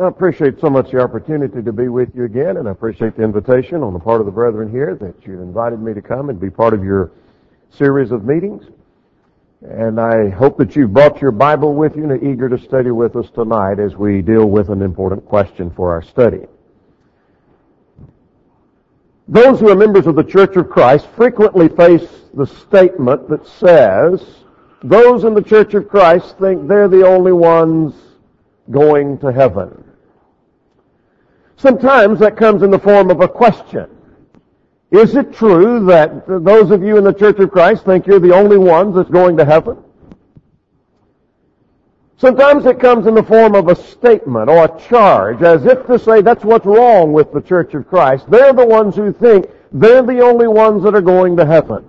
I appreciate so much the opportunity to be with you again, and I appreciate the invitation on the part of the brethren here that you've invited me to come and be part of your series of meetings. And I hope that you've brought your Bible with you and are eager to study with us tonight as we deal with an important question for our study. Those who are members of the Church of Christ frequently face the statement that says, those in the Church of Christ think they're the only ones going to heaven. Sometimes that comes in the form of a question. Is it true that those of you in the Church of Christ think you're the only ones that's going to heaven? Sometimes it comes in the form of a statement or a charge, as if to say that's what's wrong with the Church of Christ. They're the ones who think they're the only ones that are going to heaven.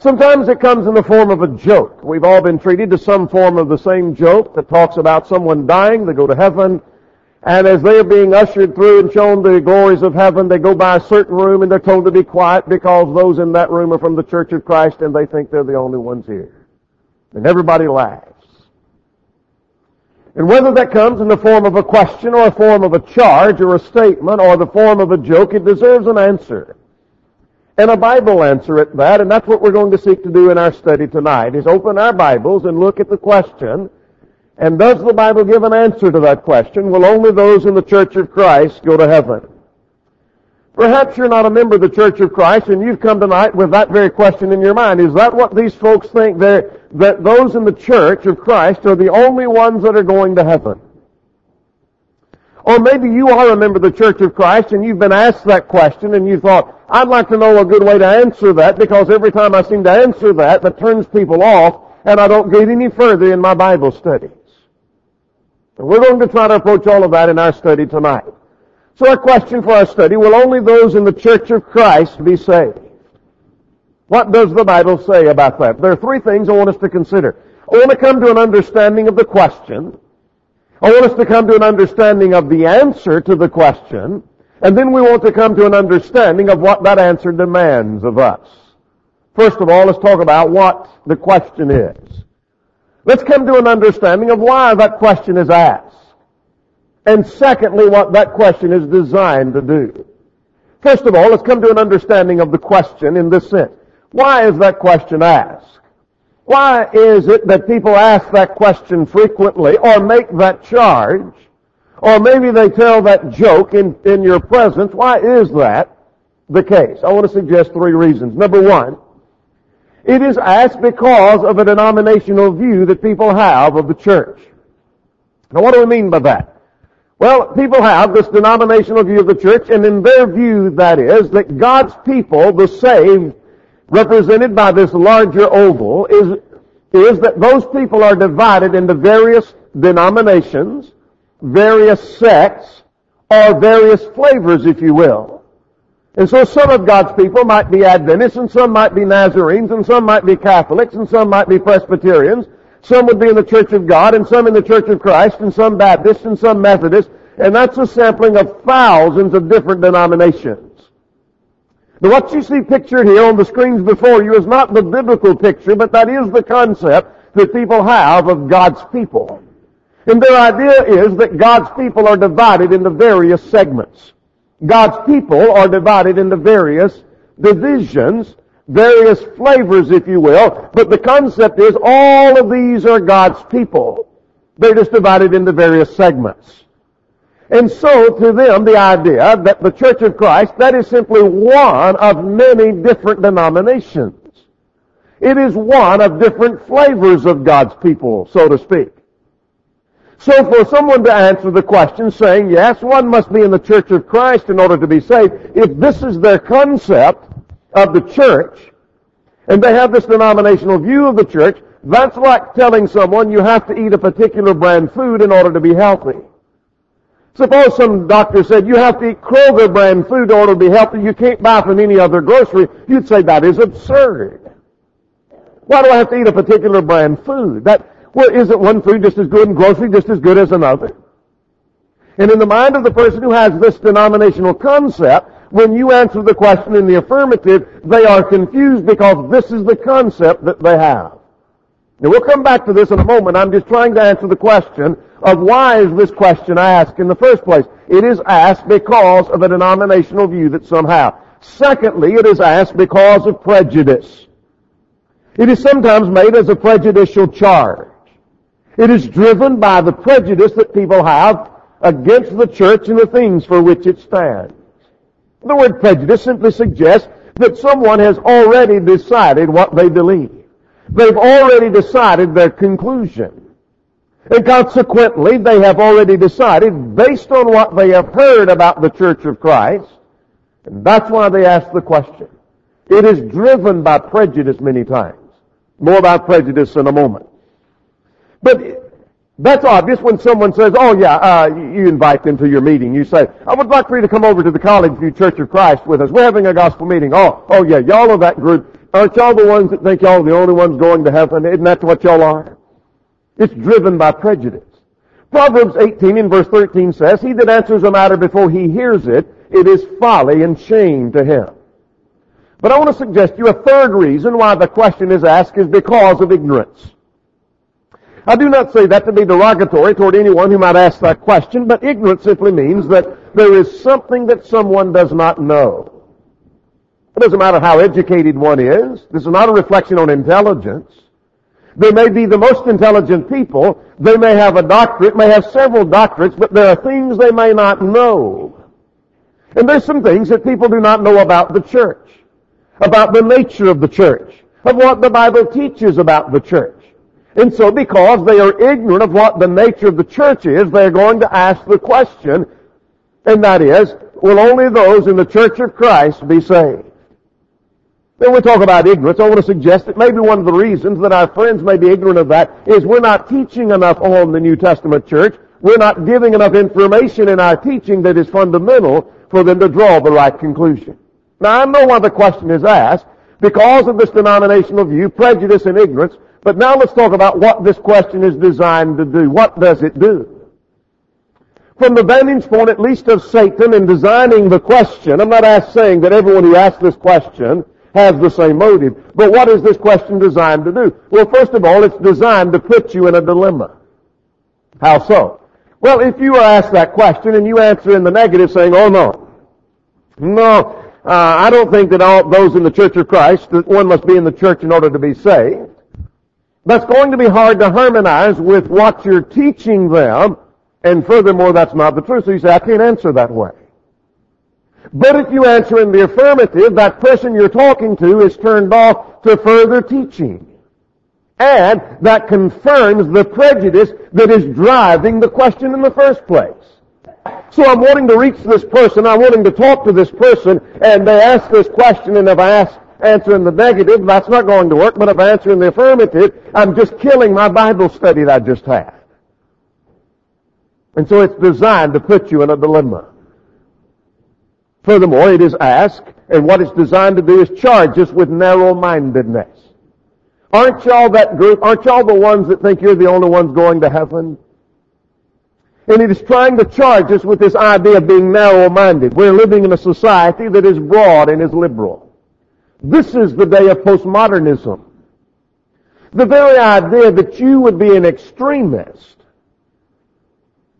Sometimes it comes in the form of a joke. We've all been treated to some form of the same joke that talks about someone dying, they go to heaven, and as they are being ushered through and shown the glories of heaven, they go by a certain room and they're told to be quiet because those in that room are from the Church of Christ and they think they're the only ones here. And everybody laughs. And whether that comes in the form of a question or a form of a charge or a statement or the form of a joke, it deserves an answer. And a Bible answer at that, and that's what we're going to seek to do in our study tonight, is open our Bibles and look at the question. And does the Bible give an answer to that question? Will only those in the Church of Christ go to heaven? Perhaps you're not a member of the Church of Christ, and you've come tonight with that very question in your mind. Is that what these folks think, that those in the Church of Christ are the only ones that are going to heaven? Or maybe you are a member of the Church of Christ, and you've been asked that question, and you thought, I'd like to know a good way to answer that, because every time I seem to answer that, that turns people off, and I don't get any further in my Bible study. And we're going to try to approach all of that in our study tonight. So our question for our study, will only those in the Church of Christ be saved? What does the Bible say about that? There are three things I want us to consider. I want to come to an understanding of the question. I want us to come to an understanding of the answer to the question. And then we want to come to an understanding of what that answer demands of us. First of all, let's talk about what the question is. Let's come to an understanding of why that question is asked. And secondly, what that question is designed to do. First of all, let's come to an understanding of the question in this sense. Why is that question asked? Why is it that people ask that question frequently or make that charge? Or maybe they tell that joke in your presence. Why is that the case? I want to suggest three reasons. Number one, it is asked because of a denominational view that people have of the church. Now, what do we mean by that? Well, people have this denominational view of the church, and in their view, that is, that God's people, the saved, represented by this larger oval, is that those people are divided into various denominations, various sects, or various flavors, if you will. And so some of God's people might be Adventists, and some might be Nazarenes, and some might be Catholics, and some might be Presbyterians. Some would be in the Church of God, and some in the Church of Christ, and some Baptists, and some Methodists. And that's a sampling of thousands of different denominations. Now what you see pictured here on the screens before you is not the biblical picture, but that is the concept that people have of God's people. And their idea is that God's people are divided into various segments. God's people are divided into various divisions, various flavors, if you will, but the concept is all of these are God's people. They're just divided into various segments. And so, to them, the idea that the Church of Christ, that is simply one of many different denominations. It is one of different flavors of God's people, so to speak. So for someone to answer the question saying, yes, one must be in the Church of Christ in order to be saved, if this is their concept of the church, and they have this denominational view of the church, that's like telling someone you have to eat a particular brand food in order to be healthy. Suppose some doctor said you have to eat Kroger brand food in order to be healthy, you can't buy from any other grocery, you'd say that is absurd. Why do I have to eat a particular brand food? Well, isn't one food just as good and grocery just as good as another? And in the mind of the person who has this denominational concept, when you answer the question in the affirmative, they are confused because this is the concept that they have. Now, we'll come back to this in a moment. I'm just trying to answer the question of why is this question asked in the first place? It is asked because of a denominational view that somehow. Secondly, it is asked because of prejudice. It is sometimes made as a prejudicial charge. It is driven by the prejudice that people have against the church and the things for which it stands. The word prejudice simply suggests that someone has already decided what they believe. They've already decided their conclusion. And consequently, they have already decided based on what they have heard about the Church of Christ. And that's why they ask the question. It is driven by prejudice many times. More about prejudice in a moment. But that's obvious when someone says, you invite them to your meeting. You say, I would like for you to come over to the College View Church of Christ with us. We're having a gospel meeting. Oh yeah, y'all are that group. Aren't y'all the ones that think y'all are the only ones going to heaven? Isn't that what y'all are? It's driven by prejudice. Proverbs 18 in verse 13 says, he that answers a matter before he hears it, it is folly and shame to him. But I want to suggest to you a third reason why the question is asked is because of ignorance. I do not say that to be derogatory toward anyone who might ask that question, but ignorance simply means that there is something that someone does not know. It doesn't matter how educated one is. This is not a reflection on intelligence. They may be the most intelligent people. They may have a doctorate, may have several doctorates, but there are things they may not know. And there's some things that people do not know about the church, about the nature of the church, of what the Bible teaches about the church. And so because they are ignorant of what the nature of the church is, they're going to ask the question, and that is, will only those in the Church of Christ be saved? When we talk about ignorance, I want to suggest that maybe one of the reasons that our friends may be ignorant of that is we're not teaching enough on the New Testament church. We're not giving enough information in our teaching that is fundamental for them to draw the right conclusion. Now, I know why the question is asked, because of this denominational view, prejudice and ignorance, but now let's talk about what this question is designed to do. What does it do? From the vantage point, at least of Satan, in designing the question, I'm not saying that everyone who asks this question has the same motive, but what is this question designed to do? Well, first of all, it's designed to put you in a dilemma. How so? Well, if you are asked that question and you answer in the negative saying, I don't think that all those in the Church of Christ, that one must be in the church in order to be saved, that's going to be hard to harmonize with what you're teaching them, and furthermore, that's not the truth. So you say, I can't answer that way. But if you answer in the affirmative, that person you're talking to is turned off to further teaching. And that confirms the prejudice that is driving the question in the first place. So I'm wanting to reach this person, I'm wanting to talk to this person, and they ask this question, and if I answer in the negative, that's not going to work, but if I answer in the affirmative, I'm just killing my Bible study that I just had. And so it's designed to put you in a dilemma. Furthermore, it is asked, and what it's designed to do is charge us with narrow-mindedness. Aren't y'all that group? Aren't y'all the ones that think you're the only ones going to heaven? And it is trying to charge us with this idea of being narrow-minded. We're living in a society that is broad and is liberal. This is the day of postmodernism. The very idea that you would be an extremist.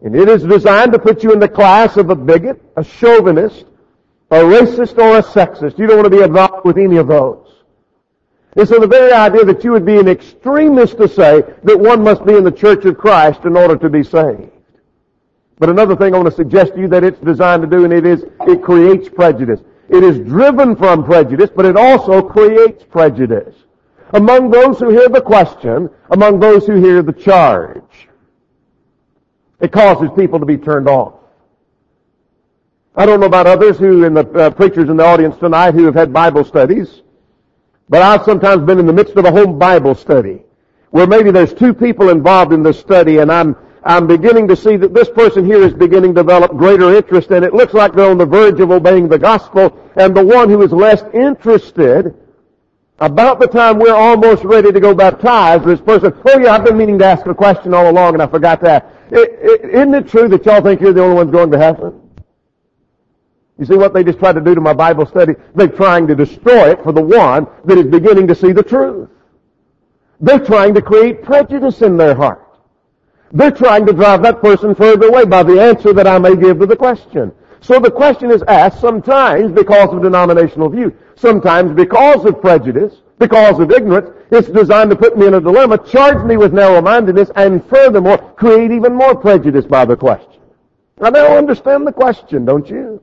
And it is designed to put you in the class of a bigot, a chauvinist, a racist, or a sexist. You don't want to be involved with any of those. And so the very idea that you would be an extremist to say that one must be in the Church of Christ in order to be saved. But another thing I want to suggest to you that it's designed to do, and it creates prejudice. It is driven from prejudice, but it also creates prejudice. Among those who hear the question, among those who hear the charge, it causes people to be turned off. I don't know about others who, and the preachers in the audience tonight who have had Bible studies, but I've sometimes been in the midst of a whole Bible study where maybe there's two people involved in this study, and I'm beginning to see that this person here is beginning to develop greater interest, and it looks like they're on the verge of obeying the gospel, and the one who is less interested, about the time we're almost ready to go baptize, this person, I've been meaning to ask a question all along, and I forgot to ask. Isn't it true that y'all think you're the only ones going to heaven? You see what they just tried to do to my Bible study? They're trying to destroy it for the one that is beginning to see the truth. They're trying to create prejudice in their heart. They're trying to drive that person further away by the answer that I may give to the question. So the question is asked sometimes because of denominational view, sometimes because of prejudice, because of ignorance. It's designed to put me in a dilemma, charge me with narrow-mindedness, and furthermore, create even more prejudice by the question. I now understand the question, don't you?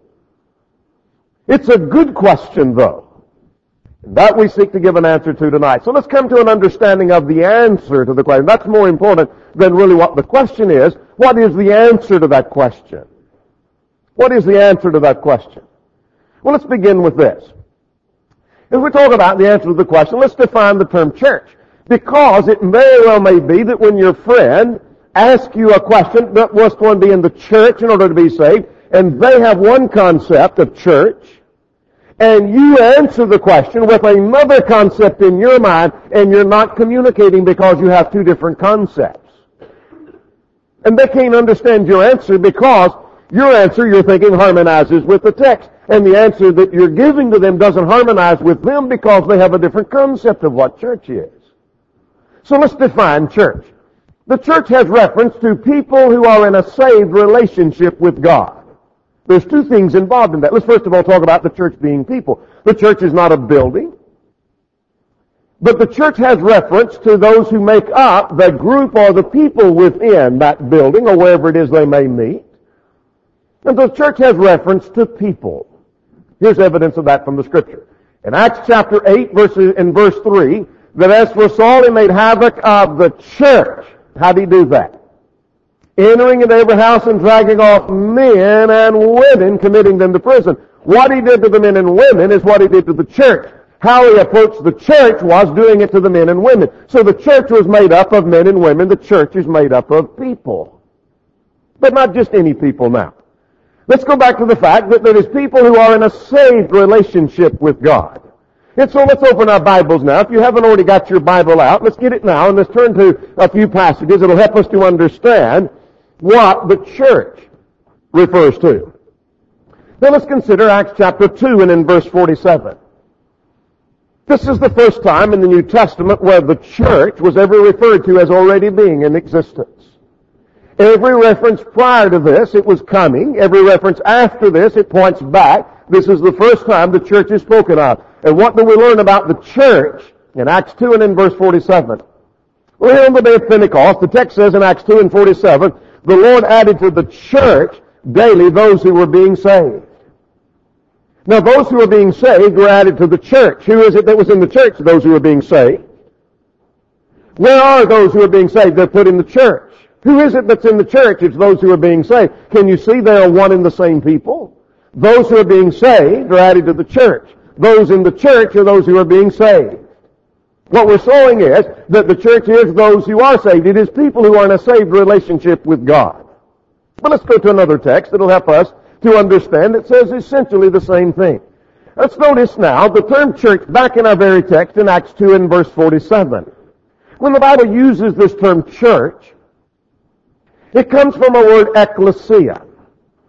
It's a good question, though. That we seek to give an answer to tonight. So let's come to an understanding of the answer to the question. That's more important than really what the question is. What is the answer to that question? What is the answer to that question? Well, let's begin with this. If we talk about the answer to the question, let's define the term church. Because it very well may be that when your friend asks you a question that was going to be in the church in order to be saved, and they have one concept of church, and you answer the question with another concept in your mind, and you're not communicating because you have two different concepts. And they can't understand your answer because your answer, you're thinking, harmonizes with the text. And the answer that you're giving to them doesn't harmonize with them because they have a different concept of what church is. So let's define church. The church has reference to people who are in a saved relationship with God. There's two things involved in that. Let's first of all talk about the church being people. The church is not a building. But the church has reference to those who make up the group or the people within that building or wherever it is they may meet. And the church has reference to people. Here's evidence of that from the Scripture. In Acts chapter 8, verse 3, that as for Saul, he made havoc of the church. How did he do that? Entering into every house and dragging off men and women, committing them to prison. What he did to the men and women is what he did to the church. How he approached the church was doing it to the men and women. So the church was made up of men and women. The church is made up of people. But not just any people now. Let's go back to the fact that there is people who are in a saved relationship with God. And so let's open our Bibles now. If you haven't already got your Bible out, let's get it now and let's turn to a few passages that will help us to understand what the church refers to. Now let's consider Acts chapter 2 and in verse 47. This is the first time in the New Testament where the church was ever referred to as already being in existence. Every reference prior to this, it was coming. Every reference after this, it points back. This is the first time the church is spoken of. And what do we learn about the church in Acts 2 and in verse 47? Well, here on the day of Pentecost, the text says in Acts 2 and 47, the Lord added to the church daily those who were being saved. Now, those who were being saved were added to the church. Who is it that was in the church, those who were being saved? Where are those who are being saved? They're put in the church. Who is it that's in the church? It's those who are being saved. Can you see they are one and the same people? Those who are being saved are added to the church. Those in the church are those who are being saved. What we're showing is that the church is those who are saved. It is people who are in a saved relationship with God. But let's go to another text that'll help us to understand. It says essentially the same thing. Let's notice now the term church back in our very text in Acts 2 and verse 47. When the Bible uses this term church, it comes from a word ecclesia.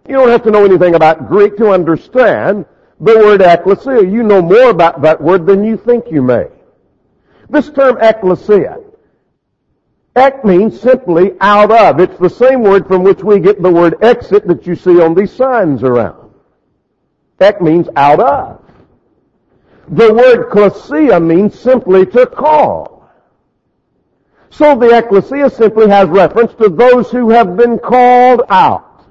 You don't have to know anything about Greek to understand the word ecclesia. You know more about that word than you think you may. This term ecclesia, ek means simply out of. It's the same word from which we get the word exit that you see on these signs around. Ek means out of. The word klesia means simply to call. So the ecclesia simply has reference to those who have been called out.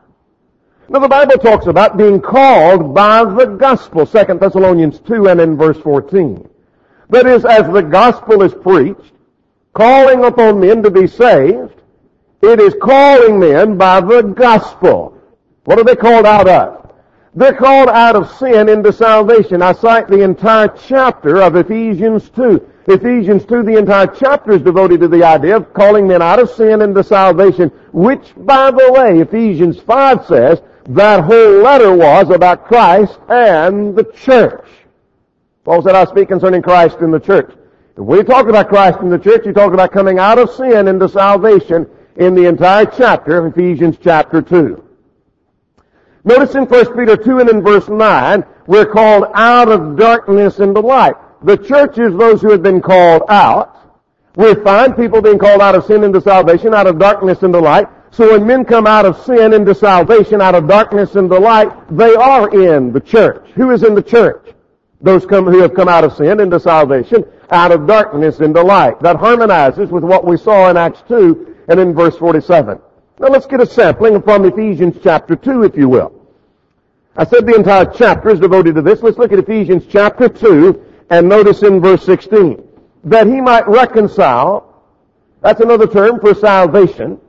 Now the Bible talks about being called by the gospel, 2 Thessalonians 2 and in verse 14. That is, as the gospel is preached, calling upon men to be saved, it is calling men by the gospel. What are they called out of? They're called out of sin into salvation. I cite the entire chapter of Ephesians 2. Ephesians 2, the entire chapter is devoted to the idea of calling men out of sin into salvation, which, by the way, Ephesians 5 says that whole letter was about Christ and the church. Paul said, I speak concerning Christ and the church. If we talk about Christ and the church, you talk about coming out of sin into salvation in the entire chapter of Ephesians chapter 2. Notice in 1 Peter 2 and in verse 9, we're called out of darkness into light. The church is those who have been called out. We find people being called out of sin into salvation, out of darkness into light. So when men come out of sin into salvation, out of darkness into light, they are in the church. Who is in the church? Those who have come out of sin into salvation, out of darkness into light. That harmonizes with what we saw in Acts 2 and in verse 47. Now let's get a sampling from Ephesians chapter 2, if you will. I said the entire chapter is devoted to this. Let's look at Ephesians chapter 2 and notice in verse 16. That he might reconcile, that's another term for salvation,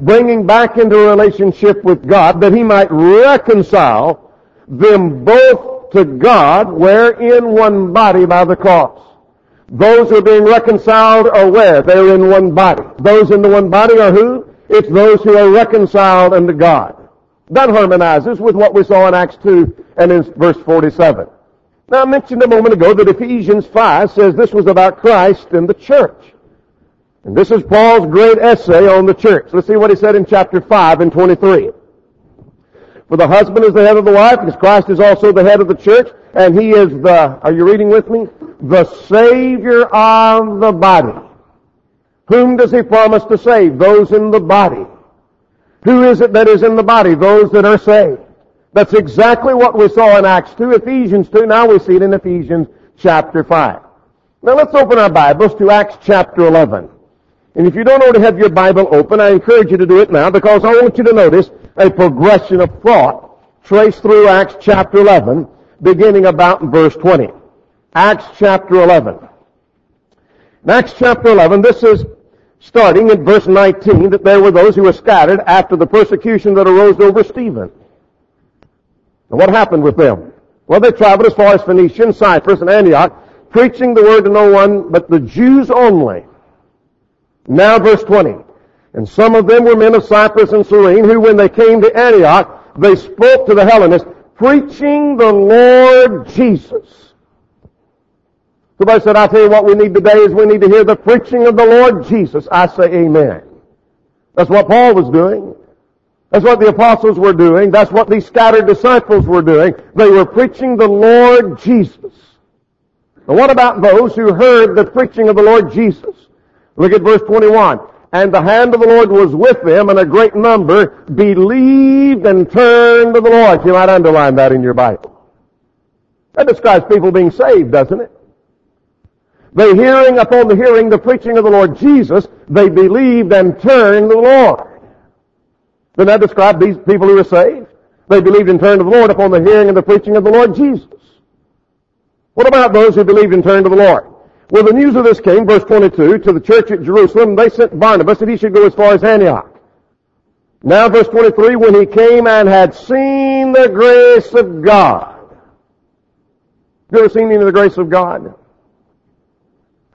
bringing back into a relationship with God, that he might reconcile them both to God, where in one body by the cross. Those who are being reconciled are where? They're in one body. Those in the one body are who? It's those who are reconciled unto God. That harmonizes with what we saw in Acts 2 and in verse 47. Now, I mentioned a moment ago that Ephesians 5 says this was about Christ and the church. And this is Paul's great essay on the church. Let's see what he said in chapter 5 and 23. For the husband is the head of the wife, because Christ is also the head of the church, and he is the, are you reading with me? The Savior of the body. Whom does he promise to save? Those in the body. Who is it that is in the body? Those that are saved. That's exactly what we saw in Acts 2, Ephesians 2. Now we see it in Ephesians chapter 5. Now let's open our Bibles to Acts chapter 11. And if you don't already have your Bible open, I encourage you to do it now, because I want you to notice a progression of thought traced through Acts chapter 11, beginning about verse 20. Acts chapter 11. In Acts chapter 11, this is starting at verse 19, that there were those who were scattered after the persecution that arose over Stephen. And what happened with them? Well, they traveled as far as Phoenicia and Cyprus and Antioch, preaching the word to no one but the Jews only. Now verse 20. And some of them were men of Cyprus and Cyrene, who when they came to Antioch, they spoke to the Hellenists, preaching the Lord Jesus. Somebody said, I tell you what we need today is we need to hear the preaching of the Lord Jesus. I say amen. That's what Paul was doing. That's what the apostles were doing. That's what these scattered disciples were doing. They were preaching the Lord Jesus. Now what about those who heard the preaching of the Lord Jesus? Look at verse 21. And the hand of the Lord was with them, and a great number believed and turned to the Lord. You might underline that in your Bible. That describes people being saved, doesn't it? They hearing upon the hearing the preaching of the Lord Jesus, they believed and turned to the Lord. Doesn't that describe these people who were saved? They believed and turned to the Lord upon the hearing and the preaching of the Lord Jesus. What about those who believed and turned to the Lord? Well, the news of this came, verse 22, to the church at Jerusalem. They sent Barnabas that he should go as far as Antioch. Now, verse 23, when he came and had seen the grace of God. Have you ever seen any of the grace of God?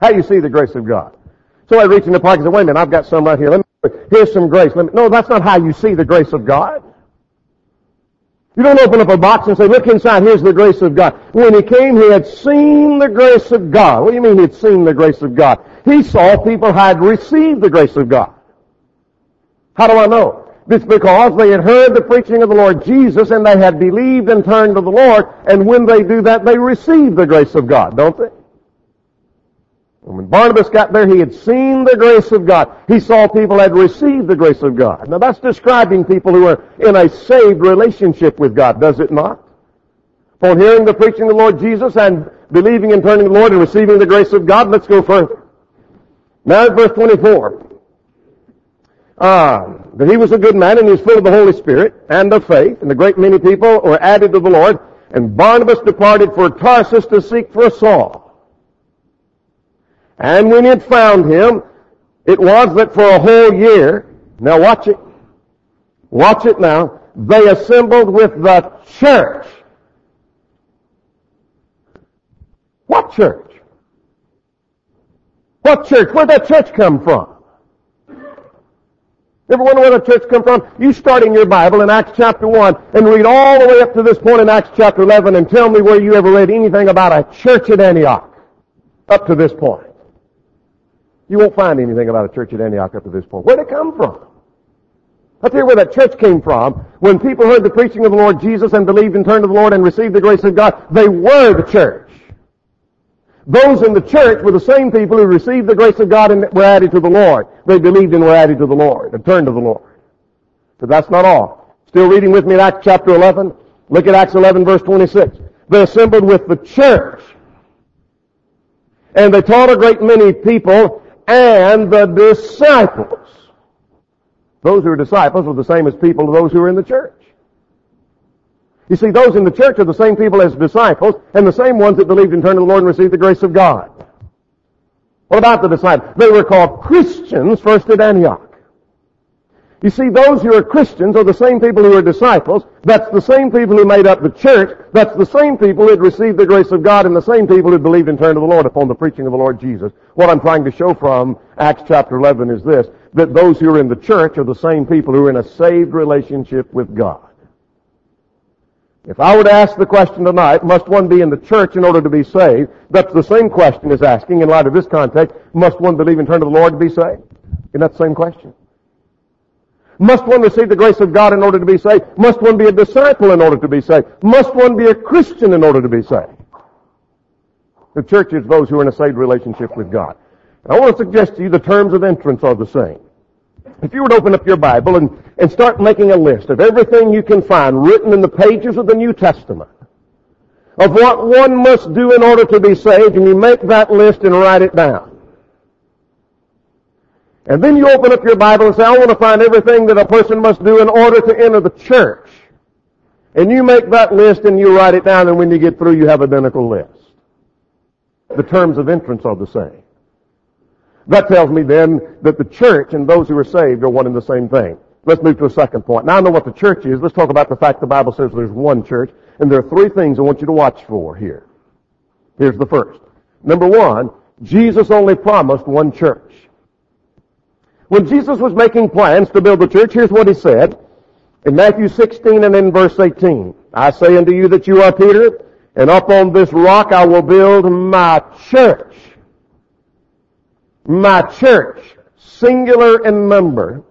How do you see the grace of God? Somebody reached in the pocket and said, wait a minute, I've got some right here. Here's some grace. No, that's not how you see the grace of God. You don't open up a box and say, look inside, here's the grace of God. When he came, he had seen the grace of God. What do you mean he had seen the grace of God? He saw people had received the grace of God. How do I know? It's because they had heard the preaching of the Lord Jesus, and they had believed and turned to the Lord, and when they do that, they receive the grace of God, don't they? When Barnabas got there, he had seen the grace of God. He saw people had received the grace of God. Now that's describing people who are in a saved relationship with God, does it not? Upon hearing the preaching of the Lord Jesus and believing and turning to the Lord and receiving the grace of God, let's go further. Now at verse 24. That he was a good man and he was full of the Holy Spirit and of faith, and a great many people were added to the Lord, and Barnabas departed for Tarsus to seek for Saul. And when it found him, it was that for a whole year, now watch it. Watch it now. They assembled with the church. What church? What church? Where'd that church come from? Ever wonder where that church come from? You start in your Bible in Acts chapter 1 and read all the way up to this point in Acts chapter 11 and tell me where you ever read anything about a church at Antioch up to this point. You won't find anything about a church at Antioch up to this point. Where'd it come from? I'll tell you where that church came from. When people heard the preaching of the Lord Jesus and believed and turned to the Lord and received the grace of God, they were the church. Those in the church were the same people who received the grace of God and were added to the Lord. They believed and were added to the Lord and turned to the Lord. But that's not all. Still reading with me in Acts chapter 11. Look at Acts 11 verse 26. They assembled with the church, and they taught a great many people, and the disciples. Those who are disciples are the same as people to those who are in the church. You see, those in the church are the same people as disciples, and the same ones that believed and turned to the Lord and received the grace of God. What about the disciples? They were called Christians first at Antioch. You see, those who are Christians are the same people who are disciples. That's the same people who made up the church. That's the same people who had received the grace of God, and the same people who believed and turned to the Lord upon the preaching of the Lord Jesus. What I'm trying to show from Acts chapter 11 is this, that those who are in the church are the same people who are in a saved relationship with God. If I were to ask the question tonight, must one be in the church in order to be saved? That's the same question as asking, in light of this context, must one believe and turn to the Lord to be saved? Isn't that the same question? Must one receive the grace of God in order to be saved? Must one be a disciple in order to be saved? Must one be a Christian in order to be saved? The church is those who are in a saved relationship with God. And I want to suggest to you the terms of entrance are the same. If you were to open up your Bible and start making a list of everything you can find written in the pages of the New Testament, of what one must do in order to be saved, and you make that list and write it down. And then you open up your Bible and say, I want to find everything that a person must do in order to enter the church. And you make that list and you write it down, and when you get through, you have an identical list. The terms of entrance are the same. That tells me then that the church and those who are saved are one and the same thing. Let's move to a second point. Now I know what the church is. Let's talk about the fact the Bible says there's one church. And there are three things I want you to watch for here. Here's the first. Number one, Jesus only promised one church. When Jesus was making plans to build the church, here's what he said in Matthew 16 and in verse 18. I say unto you that you are Peter, and upon this rock I will build my church. My church, singular in number,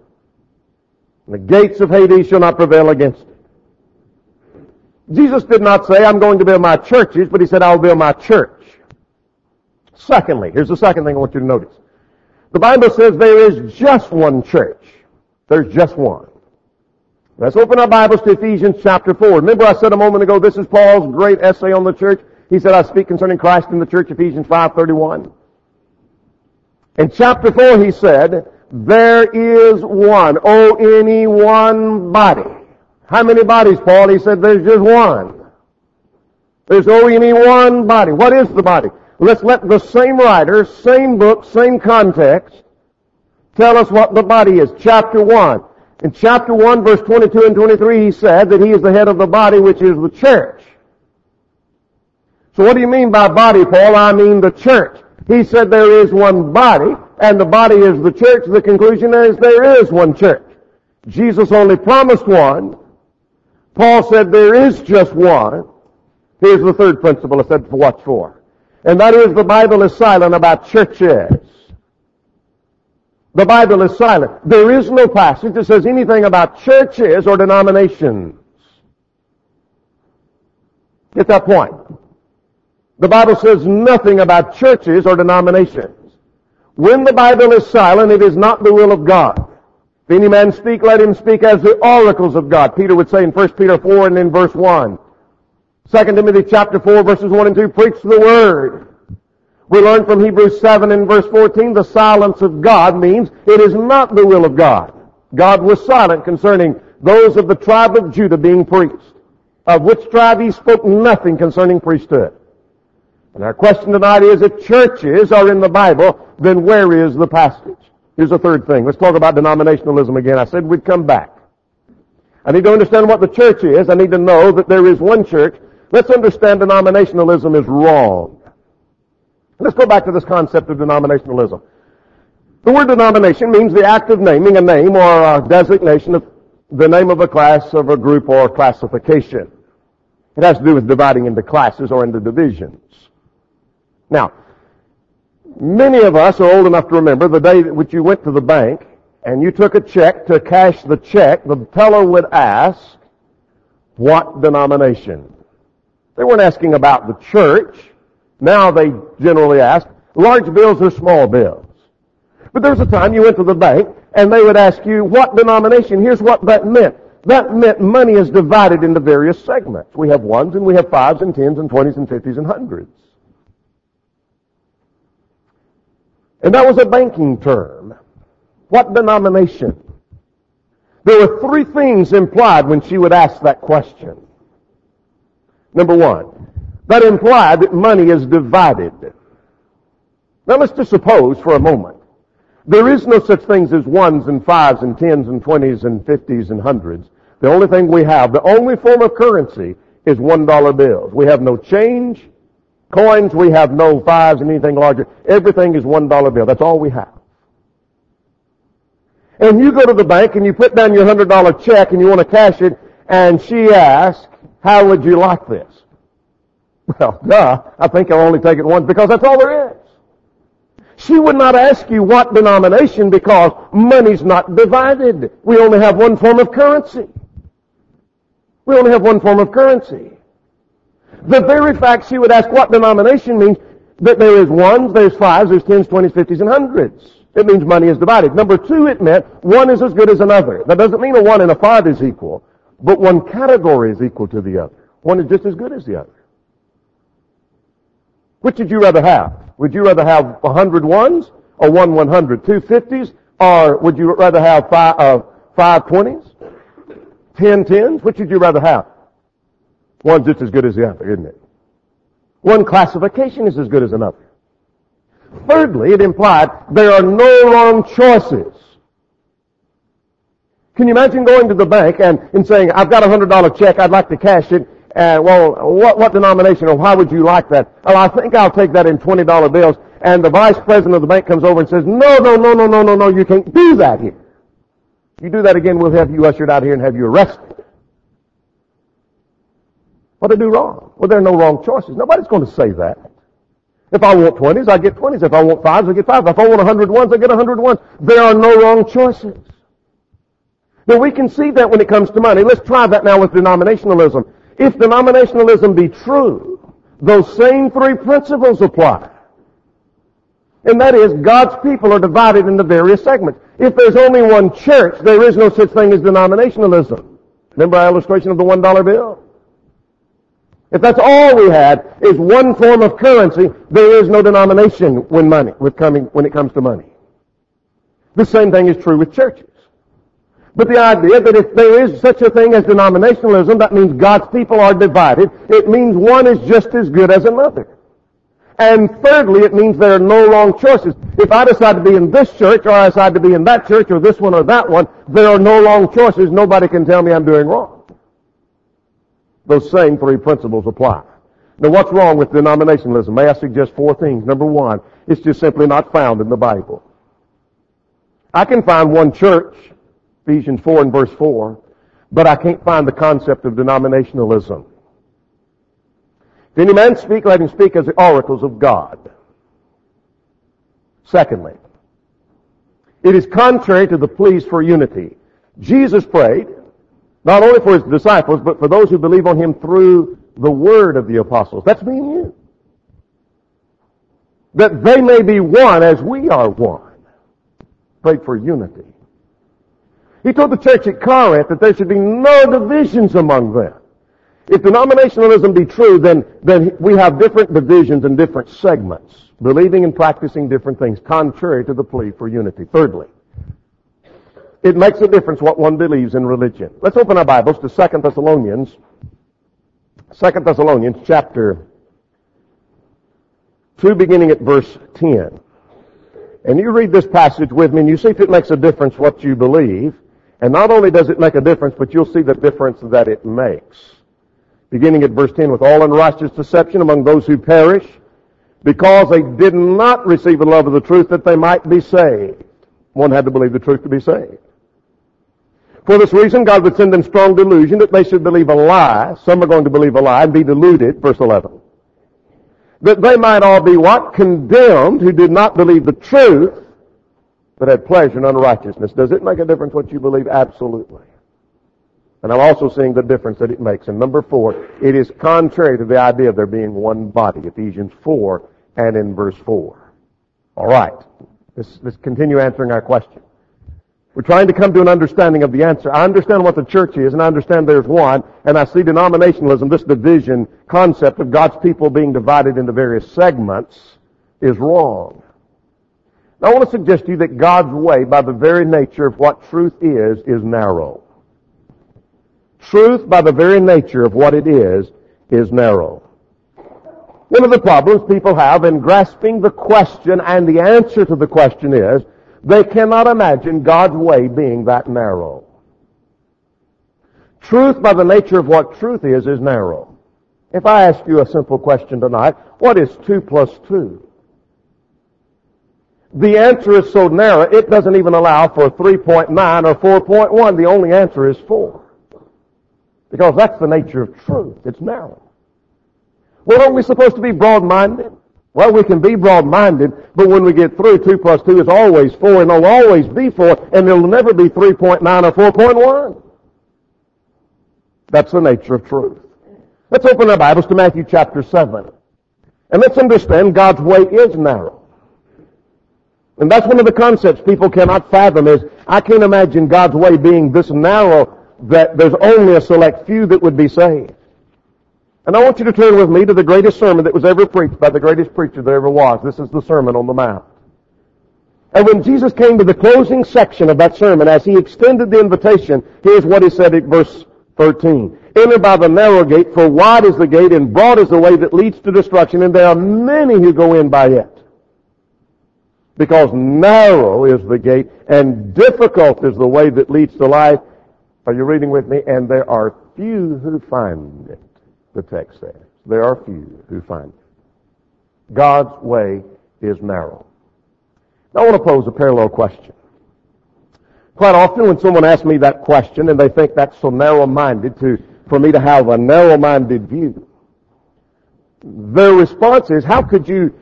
the gates of Hades shall not prevail against it. Jesus did not say, I'm going to build my churches, but he said, I'll build my church. Secondly, here's the second thing I want you to notice. The Bible says there is just one church. There's just one. Let's open our Bibles to Ephesians chapter 4. Remember I said a moment ago, this is Paul's great essay on the church. He said, I speak concerning Christ and the church, Ephesians 5:31. In chapter 4, he said, there is one. Oh, any one body. How many bodies, Paul? He said, there's just one. There's oh, any one body. What is the body? Let's let the same writer, same book, same context, tell us what the body is. Chapter 1. In chapter 1, verse 22 and 23, he said that he is the head of the body, which is the church. So what do you mean by body, Paul? I mean the church. He said there is one body, and the body is the church. The conclusion is there is one church. Jesus only promised one. Paul said there is just one. Here's the third principle I said to watch for. And that is the Bible is silent about churches. The Bible is silent. There is no passage that says anything about churches or denominations. Get that point. The Bible says nothing about churches or denominations. When the Bible is silent, it is not the will of God. If any man speak, let him speak as the oracles of God. Peter would say in 1 Peter 4 and in verse 1. 2 Timothy chapter 4 verses 1 and 2, preach the word. We learn from Hebrews 7 and verse 14, the silence of God means it is not the will of God. God was silent concerning those of the tribe of Judah being priests, of which tribe he spoke nothing concerning priesthood. And our question tonight is, if churches are in the Bible, then where is the passage? Here's the third thing. Let's talk about denominationalism again. I said we'd come back. I need to understand what the church is. I need to know that there is one church. Let's understand denominationalism is wrong. Let's go back to this concept of denominationalism. The word denomination means the act of naming a name or a designation of the name of a class, of a group, or classification. It has to do with dividing into classes or into divisions. Now, many of us are old enough to remember the day that which you went to the bank and you took a check to cash the check, the teller would ask, what denomination? They weren't asking about the church. Now they generally ask large bills or small bills. But there was a time you went to the bank and they would ask you what denomination. Here's what that meant. That meant money is divided into various segments. We have ones and we have fives and tens and twenties and fifties and hundreds. And that was a banking term. What denomination? There were three things implied when she would ask that question. Number one, that implied that money is divided. Now let's just suppose for a moment there is no such things as ones and fives and tens and twenties and fifties and hundreds. The only thing we have, the only form of currency is $1 bills. We have no change, coins, we have no fives and anything larger. Everything is $1 bill. That's all we have. And you go to the bank and you put down your $100 check and you want to cash it, and she asks, how would you like this? Well, duh, I think I'll only take it once because that's all there is. She would not ask you what denomination because money's not divided. We only have one form of currency. We only have one form of currency. The very fact she would ask what denomination means that there is ones, there's fives, there's tens, twenties, fifties, and hundreds. It means money is divided. Number two, it meant one is as good as another. That doesn't mean a one and a five is equal, but one category is equal to the other. One is just as good as the other. Which would you rather have? Would you rather have 100 ones or 100, 250s? Or would you rather have five 20s, 10 10s? Which would you rather have? One's just as good as the other, isn't it? One classification is as good as another. Thirdly, it implied there are no wrong choices. Can you imagine going to the bank and saying, I've got a $100 check, I'd like to cash it. What denomination or why would you like that? Oh, I think I'll take that in $20 bills. And the vice president of the bank comes over and says, no, you can't do that here. You do that again, we'll have you ushered out here and have you arrested. What did I do wrong? Well, there are no wrong choices. Nobody's going to say that. If I want 20s, I get 20s. If I want 5s, I get 5s. If I want 100 ones, I get 100 ones. There are no wrong choices. Now, we can see that when it comes to money. Let's try that now with denominationalism. If denominationalism be true, those same three principles apply. And that is, God's people are divided into various segments. If there's only one church, there is no such thing as denominationalism. Remember our illustration of the $1 bill? If that's all we had is one form of currency, there is no denomination when it comes to money. The same thing is true with churches. But the idea that if there is such a thing as denominationalism, that means God's people are divided. It means one is just as good as another. And thirdly, it means there are no wrong choices. If I decide to be in this church, or I decide to be in that church, or this one or that one, there are no wrong choices. Nobody can tell me I'm doing wrong. Those same three principles apply. Now, what's wrong with denominationalism? May I suggest four things? Number one, it's just simply not found in the Bible. I can find one church, Ephesians 4 and verse 4, but I can't find the concept of denominationalism. If any man speak, let him speak as the oracles of God. Secondly, it is contrary to the pleas for unity. Jesus prayed, not only for his disciples, but for those who believe on him through the word of the apostles. That's me and you. That they may be one as we are one. Prayed for unity. He told the church at Corinth that there should be no divisions among them. If denominationalism be true, then we have different divisions and different segments, believing and practicing different things, contrary to the plea for unity. Thirdly, it makes a difference what one believes in religion. Let's open our Bibles to 2 Thessalonians chapter 2, beginning at verse 10. And you read this passage with me, and you see if it makes a difference what you believe. And not only does it make a difference, but you'll see the difference that it makes. Beginning at verse 10, with all unrighteous deception among those who perish, because they did not receive the love of the truth that they might be saved. One had to believe the truth to be saved. For this reason, God would send them strong delusion that they should believe a lie. Some are going to believe a lie and be deluded, verse 11. That they might all be what? Condemned, who did not believe the truth, but had pleasure in unrighteousness. Does it make a difference what you believe? Absolutely. And I'm also seeing the difference that it makes. And number four, it is contrary to the idea of there being one body, Ephesians 4 and in verse 4. All right, let's continue answering our question. We're trying to come to an understanding of the answer. I understand what the church is, and I understand there's one, and I see denominationalism, this division concept of God's people being divided into various segments, is wrong. Now, I want to suggest to you that God's way, by the very nature of what truth is narrow. Truth, by the very nature of what it is narrow. One of the problems people have in grasping the question and the answer to the question is, they cannot imagine God's way being that narrow. Truth, by the nature of what truth is narrow. If I ask you a simple question tonight, what is 2 plus 2? The answer is so narrow, it doesn't even allow for 3.9 or 4.1. The only answer is 4. Because that's the nature of truth. It's narrow. Well, aren't we supposed to be broad-minded? Well, we can be broad-minded, but when we get through, 2 plus 2 is always 4, and it'll always be 4, and it'll never be 3.9 or 4.1. That's the nature of truth. Let's open our Bibles to Matthew chapter 7. And let's understand God's way is narrow. And that's one of the concepts people cannot fathom is, I can't imagine God's way being this narrow that there's only a select few that would be saved. And I want you to turn with me to the greatest sermon that was ever preached by the greatest preacher there ever was. This is the Sermon on the Mount. And when Jesus came to the closing section of that sermon, as he extended the invitation, here's what he said at verse 13. Enter by the narrow gate, for wide is the gate, and broad is the way that leads to destruction, and there are many who go in by it. Because narrow is the gate, and difficult is the way that leads to life. Are you reading with me? And there are few who find it. The text says, there are few who find it. God's way is narrow. Now I want to pose a parallel question. Quite often when someone asks me that question and they think that's so narrow-minded for me to have a narrow-minded view, their response is, how could you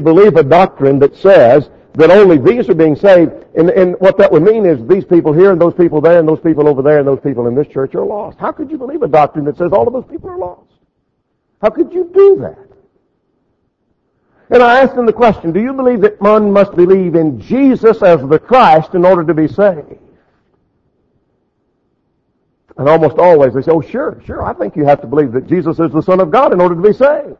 believe a doctrine that says that only these are being saved? And what that would mean is these people here and those people there and those people over there and those people in this church are lost. How could you believe a doctrine that says all of those people are lost? How could you do that? And I asked them the question, do you believe that one must believe in Jesus as the Christ in order to be saved? And almost always they say, oh, sure, I think you have to believe that Jesus is the Son of God in order to be saved.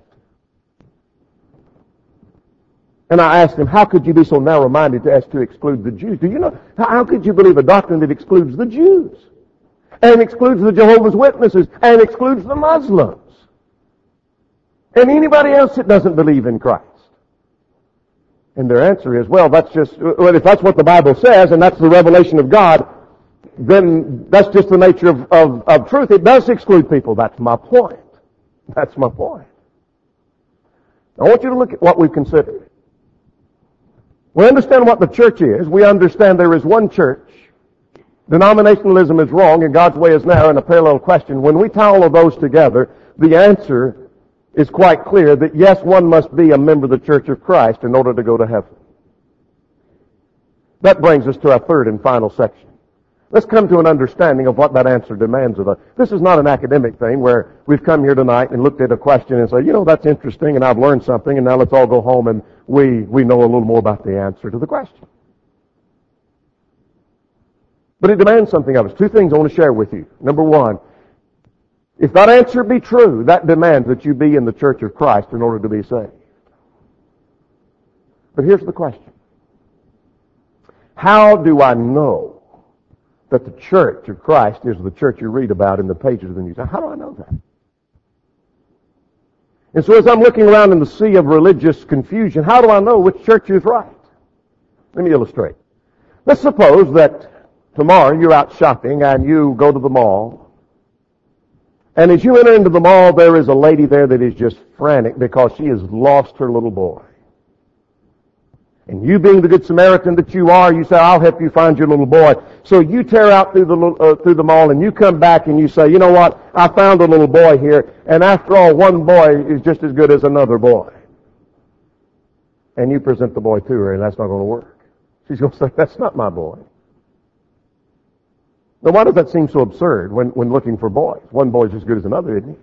And I asked him, how could you be so narrow-minded as to exclude the Jews? Do you know, how could you believe a doctrine that excludes the Jews? And excludes the Jehovah's Witnesses? And excludes the Muslims? And anybody else that doesn't believe in Christ? And their answer is, if that's what the Bible says, and that's the revelation of God, then that's just the nature of truth. It does exclude people. That's my point. I want you to look at what we've considered. We understand what the church is. We understand there is one church. Denominationalism is wrong and God's way is narrow and a parallel question. When we tie all of those together, the answer is quite clear that yes, one must be a member of the Church of Christ in order to go to heaven. That brings us to our third and final section. Let's come to an understanding of what that answer demands of us. This is not an academic thing where we've come here tonight and looked at a question and said, that's interesting and I've learned something and now let's all go home and we know a little more about the answer to the question. But it demands something of us. Two things I want to share with you. Number one, if that answer be true, that demands that you be in the Church of Christ in order to be saved. But here's the question. How do I know that the Church of Christ is the church you read about in the pages of the news? How do I know that? And so as I'm looking around in the sea of religious confusion, how do I know which church is right? Let me illustrate. Let's suppose that tomorrow you're out shopping and you go to the mall. And as you enter into the mall, there is a lady there that is just frantic because she has lost her little boy. And you being the good Samaritan that you are, you say, I'll help you find your little boy. So you tear out through the mall and you come back and you say, you know what, I found a little boy here. And after all, one boy is just as good as another boy. And you present the boy to her and that's not going to work. She's going to say, that's not my boy. Now, why does that seem so absurd when looking for boys? One boy's as good as another, isn't he?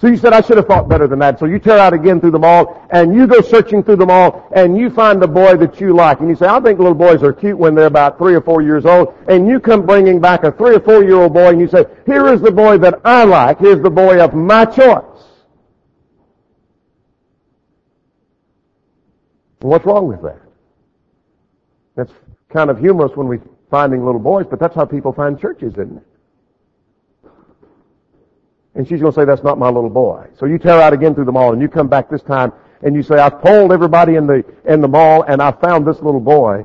So you said, I should have thought better than that. So you tear out again through them all, and you go searching through them all, and you find the boy that you like. And you say, I think little boys are cute when they're about 3 or 4 years old. And you come bringing back a 3 or 4 year old boy, and you say, here is the boy that I like. Here's the boy of my choice. Well, what's wrong with that? That's kind of humorous when we're finding little boys, but that's how people find churches, isn't it? And she's going to say, that's not my little boy. So you tear out again through the mall, and you come back this time, and you say, I've polled everybody in the mall, and I found this little boy,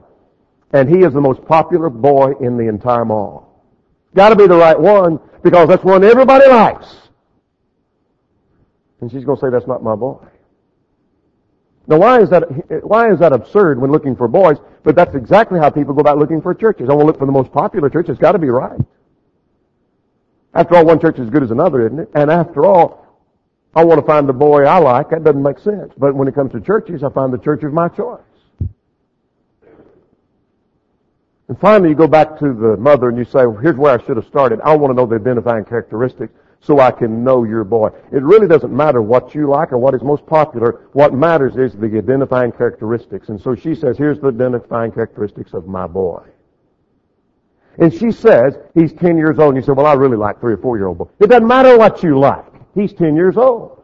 and he is the most popular boy in the entire mall. Got to be the right one, because that's one everybody likes. And she's going to say, that's not my boy. Now, why is that absurd when looking for boys? But that's exactly how people go about looking for churches. I want to look for the most popular church. It's got to be right. After all, one church is as good as another, isn't it? And after all, I want to find the boy I like. That doesn't make sense. But when it comes to churches, I find the church of my choice. And finally, you go back to the mother and you say, well, here's where I should have started. I want to know the identifying characteristics so I can know your boy. It really doesn't matter what you like or what is most popular. What matters is the identifying characteristics. And so she says, here's the identifying characteristics of my boy. And she says, he's 10 years old. And you say, well, I really like 3 or 4 year old boys. It doesn't matter what you like. He's 10 years old.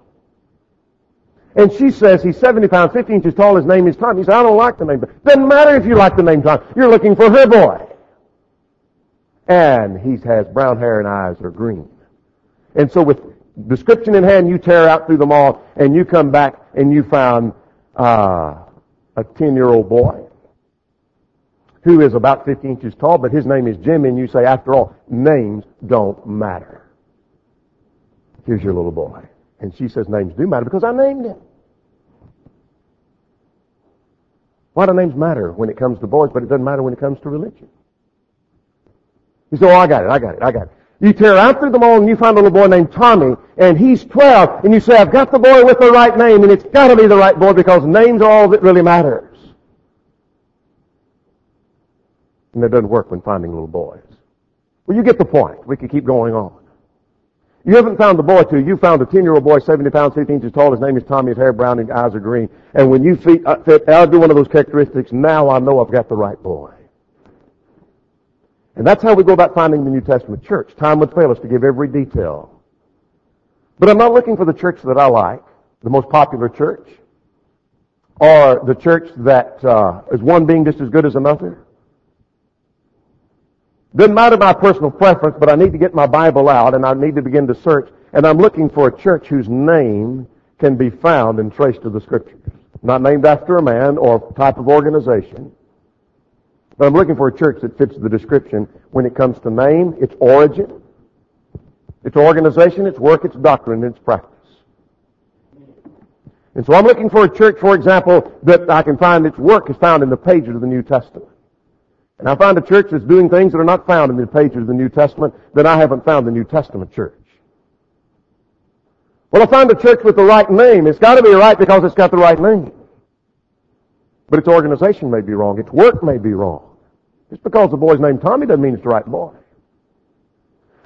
And she says, he's 70 pounds, 15 inches tall. His name is Tom. You say, I don't like the name. Doesn't matter if you like the name Tom. You're looking for her boy. And he has brown hair and eyes are green. And so with description in hand, you tear out through them all and you come back and you found a 10-year-old boy who is about 15 inches tall, but his name is Jimmy, and you say, after all, names don't matter. Here's your little boy. And she says, names do matter because I named him. Why do names matter when it comes to boys, but it doesn't matter when it comes to religion? You say, oh, I got it. You tear out through them all, and you find a little boy named Tommy, and he's 12, and you say, I've got the boy with the right name, and it's got to be the right boy because names are all that really matter. And that doesn't work when finding little boys. Well, you get the point. We could keep going on. You haven't found the boy till you found a 10-year-old boy, 70 pounds, 15 inches tall. His name is Tommy. His hair brown. His eyes are green. And when you fit every one of those characteristics, now I know I've got the right boy. And that's how we go about finding the New Testament church. Time would fail us to give every detail. But I'm not looking for the church that I like, the most popular church, or the church that is one being just as good as another. Doesn't matter my personal preference, but I need to get my Bible out and I need to begin to search. And I'm looking for a church whose name can be found and traced to the Scriptures. Not named after a man or type of organization. But I'm looking for a church that fits the description when it comes to name, its origin, its organization, its work, its doctrine, and its practice. And so I'm looking for a church, for example, that I can find its work is found in the pages of the New Testament. And I find a church that's doing things that are not found in the pages of the New Testament, then I haven't found the New Testament church. Well, I find a church with the right name. It's got to be right because it's got the right name. But its organization may be wrong. Its work may be wrong. Just because the boy's named Tommy doesn't mean it's the right boy.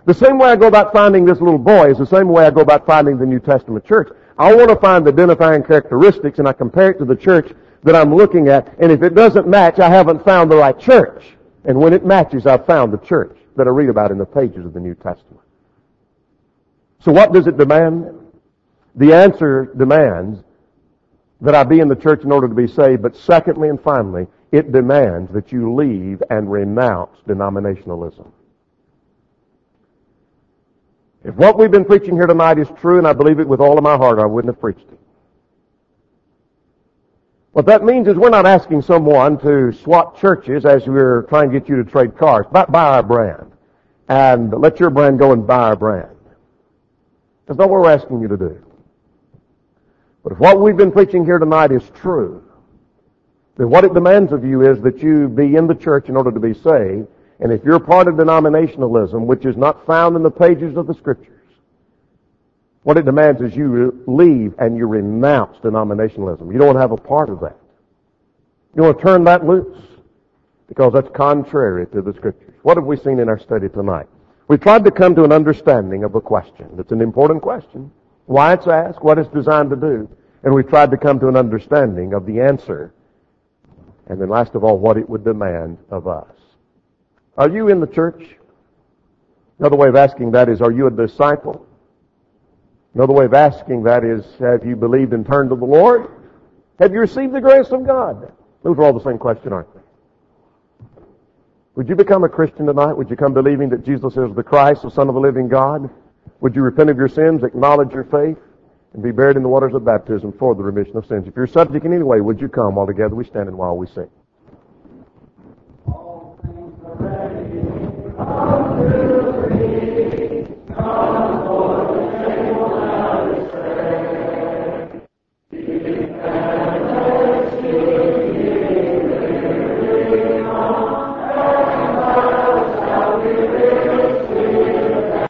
The same way I go about finding this little boy is the same way I go about finding the New Testament church. I want to find the identifying characteristics and I compare it to the church that I'm looking at, and if it doesn't match, I haven't found the right church. And when it matches, I've found the church that I read about in the pages of the New Testament. So what does it demand? The answer demands that I be in the church in order to be saved, but secondly and finally, it demands that you leave and renounce denominationalism. If what we've been preaching here tonight is true, and I believe it with all of my heart, I wouldn't have preached it. What that means is we're not asking someone to swap churches as we're trying to get you to trade cars. Buy our brand. And let your brand go and buy our brand. That's not what we're asking you to do. But if what we've been preaching here tonight is true, then what it demands of you is that you be in the church in order to be saved. And if you're part of denominationalism, which is not found in the pages of the Scriptures, what it demands is you leave and you renounce denominationalism. You don't want to have a part of that. You want to turn that loose. because that's contrary to the Scriptures. What have we seen in our study tonight? We've tried to come to an understanding of a question. It's an important question. Why it's asked, what it's designed to do. And we've tried to come to an understanding of the answer. And then last of all, what it would demand of us. Are you in the church? Another way of asking that is, are you a disciple? Another way of asking that is, have you believed and turned to the Lord? Have you received the grace of God? Those are all the same question, aren't they? Would you become a Christian tonight? Would you come believing that Jesus is the Christ, the Son of the living God? Would you repent of your sins, acknowledge your faith, and be buried in the waters of baptism for the remission of sins? If you're subject in any way, would you come? All together we stand and while we sing. All things are ready.